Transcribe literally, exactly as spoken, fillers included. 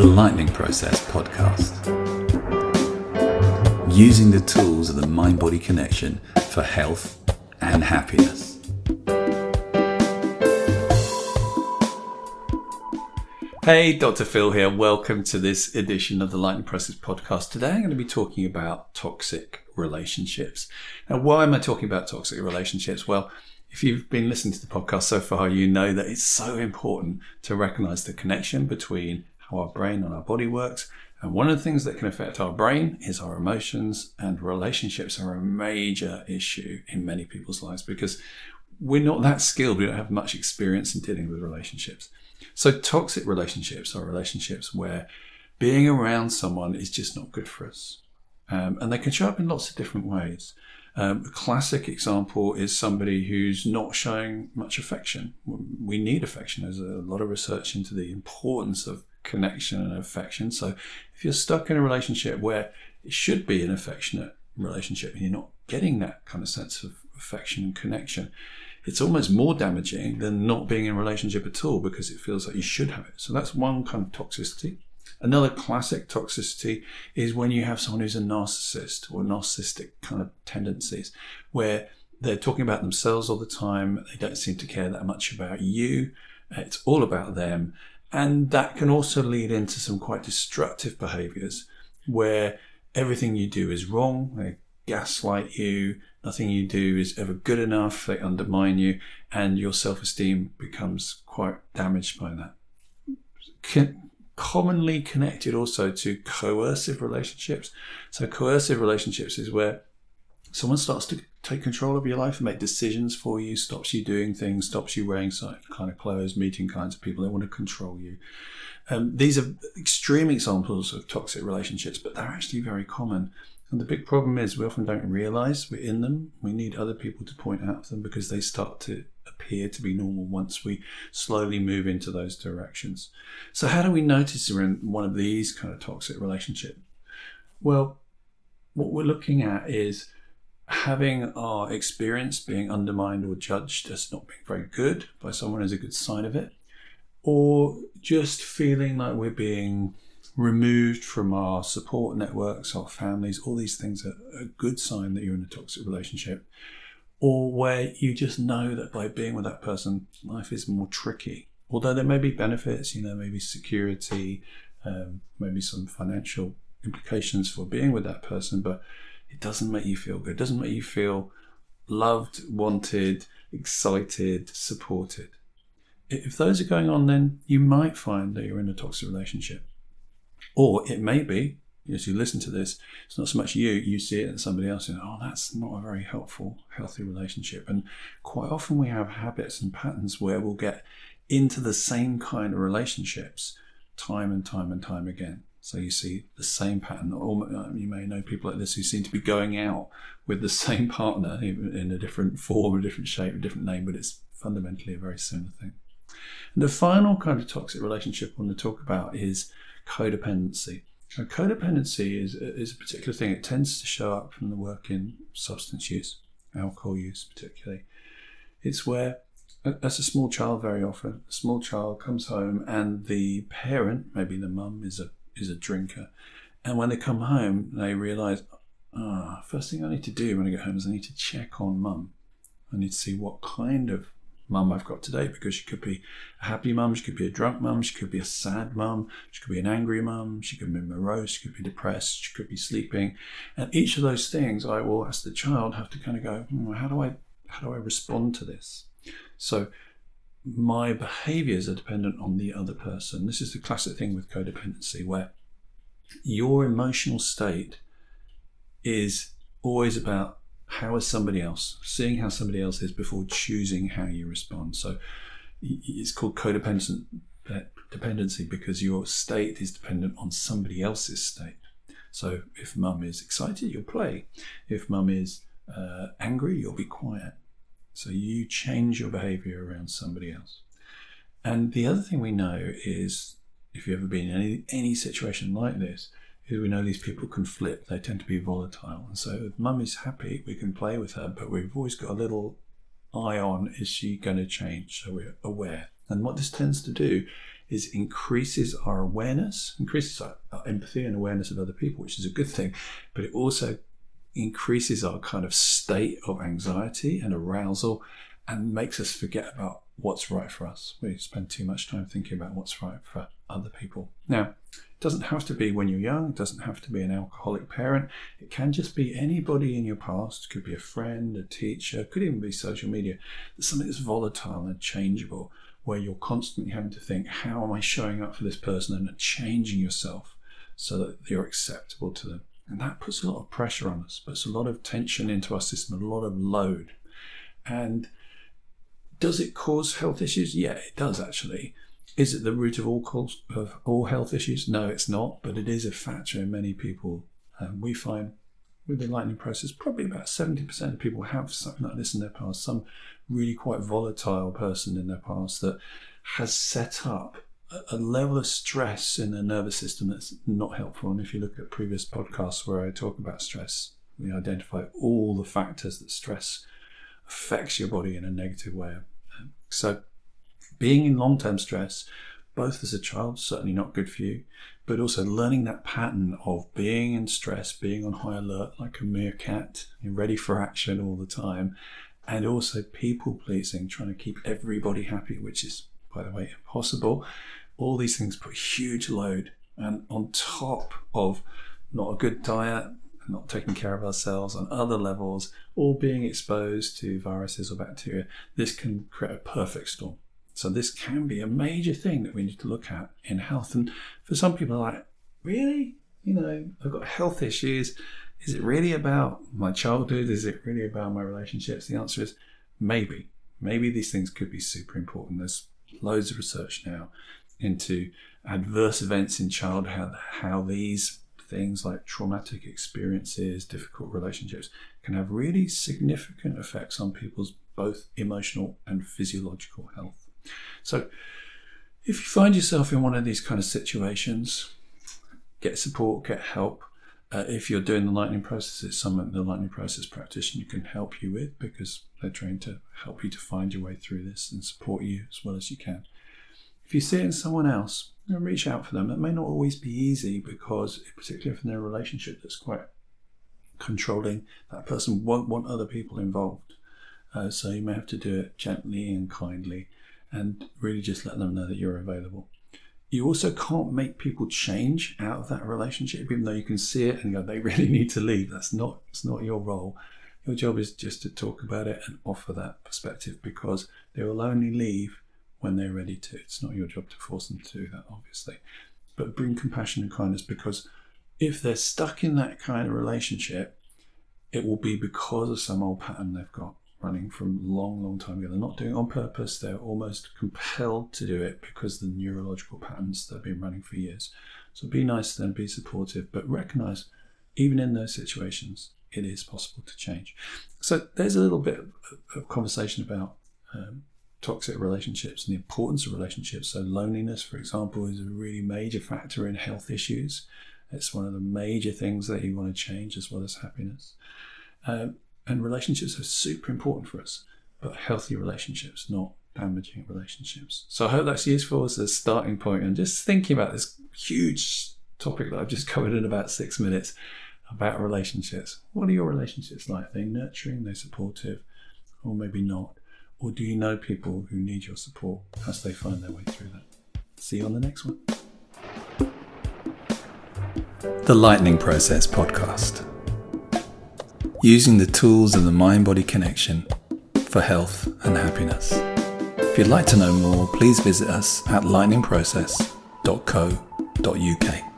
the Lightning Process podcast. Using the tools of the mind-body connection for health and happiness. Hey, Doctor Phil here. Welcome to this edition of the Lightning Process podcast. Today I'm going to be talking about toxic relationships. Now, why am I talking about toxic relationships? Well, if you've been listening to the podcast so far, you know that it's so important to recognize the connection between how our brain and our body works. And one of the things that can affect our brain is our emotions, and relationships are a major issue in many people's lives because we're not that skilled. We don't have much experience in dealing with relationships. So toxic relationships are relationships where being around someone is just not good for us. Um, and they can show up in lots of different ways. Um, a classic example is somebody who's not showing much affection. We need affection. There's a lot of research into the importance of connection and affection. So if you're stuck in a relationship where it should be an affectionate relationship and you're not getting that kind of sense of affection and connection, it's almost more damaging than not being in a relationship at all because it feels like you should have it. So that's one kind of toxicity. Another classic toxicity is when you have someone who's a narcissist or narcissistic kind of tendencies where they're talking about themselves all the time. They don't seem to care that much about you. It's all about them. And that can also lead into some quite destructive behaviours where everything you do is wrong. They gaslight you. Nothing you do is ever good enough. They undermine you, and your self-esteem becomes quite damaged by that. Can, commonly connected also to coercive relationships. So coercive relationships is where someone starts to take control of your life and make decisions for you, stops you doing things, stops you wearing certain kind of clothes, meeting kinds of people. They want to control you. Um, these are extreme examples of toxic relationships, but they're actually very common. And the big problem is we often don't realize we're in them. We need other people to point out to them because they start to appear to be normal once we slowly move into those directions. So how do we notice we're in one of these kind of toxic relationships? Well, what we're looking at is having our experience being undermined or judged as not being very good by someone is a good sign of it, or just feeling like we're being removed from our support networks, our families. All these things are a good sign that you're in a toxic relationship. Or where you just know that by being with that person, life is more tricky. Although there may be benefits, you know, maybe security, um, maybe some financial implications for being with that person, but it doesn't make you feel good. It doesn't make you feel loved, wanted, excited, supported. If those are going on, then you might find that you're in a toxic relationship. Or it may be, as you listen to this, it's not so much you, you see it in somebody else, and oh, that's not a very helpful, healthy relationship. And quite often we have habits and patterns where we'll get into the same kind of relationships time and time and time again. So you see the same pattern. You may know people like this who seem to be going out with the same partner in a different form, a different shape, a different name, but it's fundamentally a very similar thing. And the final kind of toxic relationship I want to talk about is codependency. Now, codependency is, is a particular thing. It tends to show up from the work in substance use, alcohol use particularly. It's where, as a small child very often, a small child comes home and the parent, maybe the mum, is a is a drinker. And when they come home, they realise, ah, first thing I need to do when I get home is I need to check on mum. I need to see what kind of mum I've got today, because she could be a happy mum, she could be a drunk mum, she could be a sad mum, she could be an angry mum, she could be morose, she could be depressed, she could be sleeping. And each of those things I will, as the child, have to kind of go, hmm, how do I how do I respond to this? So my behaviours are dependent on the other person. This is the classic thing with codependency, where your emotional state is always about how is somebody else, seeing how somebody else is before choosing how you respond. So it's called codependent dependency because your state is dependent on somebody else's state. So if mum is excited, you'll play. If mum is uh, angry, you'll be quiet. So you change your behaviour around somebody else. And the other thing we know is, if you've ever been in any, any situation like this, we know these people can flip. They tend to be volatile. And so if mum is happy, we can play with her, but we've always got a little eye on is she going to change? So we're aware. And what this tends to do is increases our awareness, increases our, our empathy and awareness of other people, which is a good thing, but it also increases our kind of state of anxiety and arousal and makes us forget about what's right for us. We spend too much time thinking about what's right for other people. Now, it doesn't have to be when you're young, it doesn't have to be an alcoholic parent. It can just be anybody in your past. It could be a friend, a teacher, it could even be social media. There's something that's volatile and changeable, where you're constantly having to think, how am I showing up for this person, and changing yourself so that you're acceptable to them. And that puts a lot of pressure on us, puts a lot of tension into our system, a lot of load. And does it cause health issues? Yeah, it does actually. Is it the root of all cause of all health issues? No, it's not, but it is a factor in many people. Um, we find with the Lightning Process, probably about seventy percent of people have something like this in their past, some really quite volatile person in their past that has set up a level of stress in their nervous system that's not helpful. And if you look at previous podcasts where I talk about stress, we identify all the factors that stress affects your body in a negative way. So being in long-term stress, both as a child, certainly not good for you, but also learning that pattern of being in stress, being on high alert like a meerkat, you're ready for action all the time, and also people pleasing, trying to keep everybody happy, which is, by the way, impossible. All these things put a huge load, and on top of not a good diet, not taking care of ourselves on other levels, or being exposed to viruses or bacteria, this can create a perfect storm. So this can be a major thing that we need to look at in health. And for some people are like, really? You know, I've got health issues. Is it really about my childhood? Is it really about my relationships? The answer is maybe. Maybe these things could be super important. There's loads of research now into adverse events in childhood, how, how these things like traumatic experiences, difficult relationships can have really significant effects on people's both emotional and physiological health. So if you find yourself in one of these kind of situations, get support, get help. Uh, if you're doing the Lightning Process, it's someone, the Lightning Process practitioner can help you with, because they're trained to help you to find your way through this and support you as well as you can. If you see it in someone else, reach out for them. It may not always be easy, because particularly if they're in a relationship that's quite controlling, that person won't want other people involved. Uh, so you may have to do it gently and kindly, and really just let them know that you're available. You also can't make people change out of that relationship, even though you can see it and go, they really need to leave. That's not, it's not your role. Your job is just to talk about it and offer that perspective, because they will only leave when they're ready to. It's not your job to force them to do that, obviously. But bring compassion and kindness, because if they're stuck in that kind of relationship, it will be because of some old pattern they've got running from long, long time ago. They're not doing it on purpose. They're almost compelled to do it because of the neurological patterns that have been running for years. So be nice to them, be supportive, but recognize even in those situations, it is possible to change. So there's a little bit of conversation about um, toxic relationships and the importance of relationships. So loneliness, for example, is a really major factor in health issues. It's one of the major things that you want to change, as well as happiness. Um, And relationships are super important for us, but healthy relationships, not damaging relationships. So I hope that's useful as a starting point, and just thinking about this huge topic that I've just covered in about six minutes about relationships. What are your relationships like? Are they nurturing? Are they supportive? Or maybe not. Or do you know people who need your support as they find their way through that? See you on the next one. The Lightning Process Podcast. Using the tools of the mind-body connection for health and happiness. If you'd like to know more, please visit us at lightning process dot co dot U K.